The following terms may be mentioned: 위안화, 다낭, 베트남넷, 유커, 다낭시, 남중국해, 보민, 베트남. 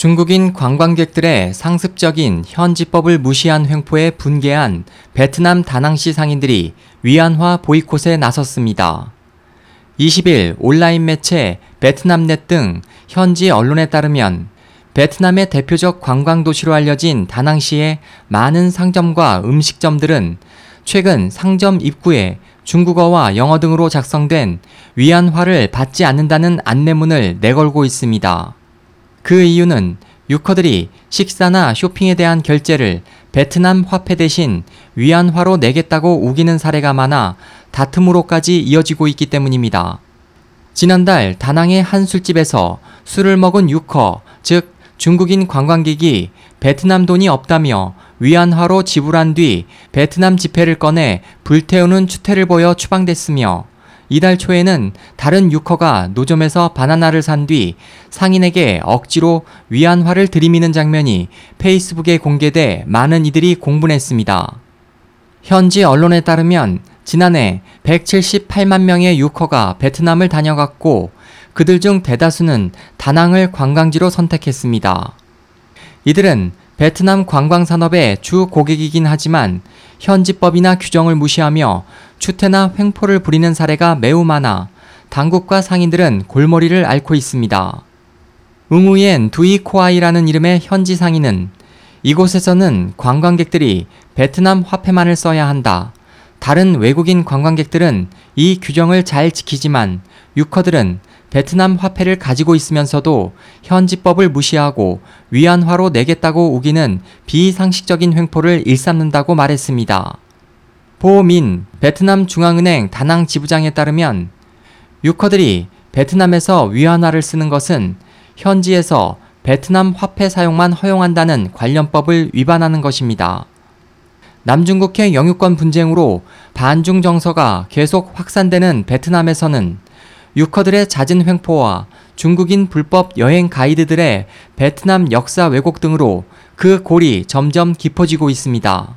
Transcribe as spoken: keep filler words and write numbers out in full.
중국인 관광객들의 상습적인 현지법을 무시한 횡포에 분개한 베트남 다낭시 상인들이 위안화 보이콧에 나섰습니다. 이십일 온라인 매체 베트남넷 등 현지 언론에 따르면 베트남의 대표적 관광도시로 알려진 다낭시의 많은 상점과 음식점들은 최근 상점 입구에 중국어와 영어 등으로 작성된 위안화를 받지 않는다는 안내문을 내걸고 있습니다. 그 이유는 유커들이 식사나 쇼핑에 대한 결제를 베트남 화폐 대신 위안화로 내겠다고 우기는 사례가 많아 다툼으로까지 이어지고 있기 때문입니다. 지난달 다낭의 한 술집에서 술을 먹은 유커, 즉 중국인 관광객이 베트남 돈이 없다며 위안화로 지불한 뒤 베트남 지폐를 꺼내 불태우는 추태를 보여 추방됐으며 이달 초에는 다른 유커가 노점에서 바나나를 산 뒤 상인에게 억지로 위안화를 들이미는 장면이 페이스북에 공개돼 많은 이들이 공분했습니다. 현지 언론에 따르면 지난해 백칠십팔만 명의 유커가 베트남을 다녀갔고 그들 중 대다수는 다낭을 관광지로 선택했습니다. 이들은 베트남 관광산업의 주 고객이긴 하지만 현지법이나 규정을 무시하며 추태나 횡포를 부리는 사례가 매우 많아 당국과 상인들은 골머리를 앓고 있습니다. 응우옌 두이코아이라는 이름의 현지 상인은 이곳에서는 관광객들이 베트남 화폐만을 써야 한다. 다른 외국인 관광객들은 이 규정을 잘 지키지만 유커들은 베트남 화폐를 가지고 있으면서도 현지법을 무시하고 위안화로 내겠다고 우기는 비상식적인 횡포를 일삼는다고 말했습니다. 보민 베트남 중앙은행 다낭 지부장에 따르면 유커들이 베트남에서 위안화를 쓰는 것은 현지에서 베트남 화폐 사용만 허용한다는 관련법을 위반하는 것입니다. 남중국해 영유권 분쟁으로 반중 정서가 계속 확산되는 베트남에서는 유커들의 잦은 횡포와 중국인 불법 여행 가이드들의 베트남 역사 왜곡 등으로 그 골이 점점 깊어지고 있습니다.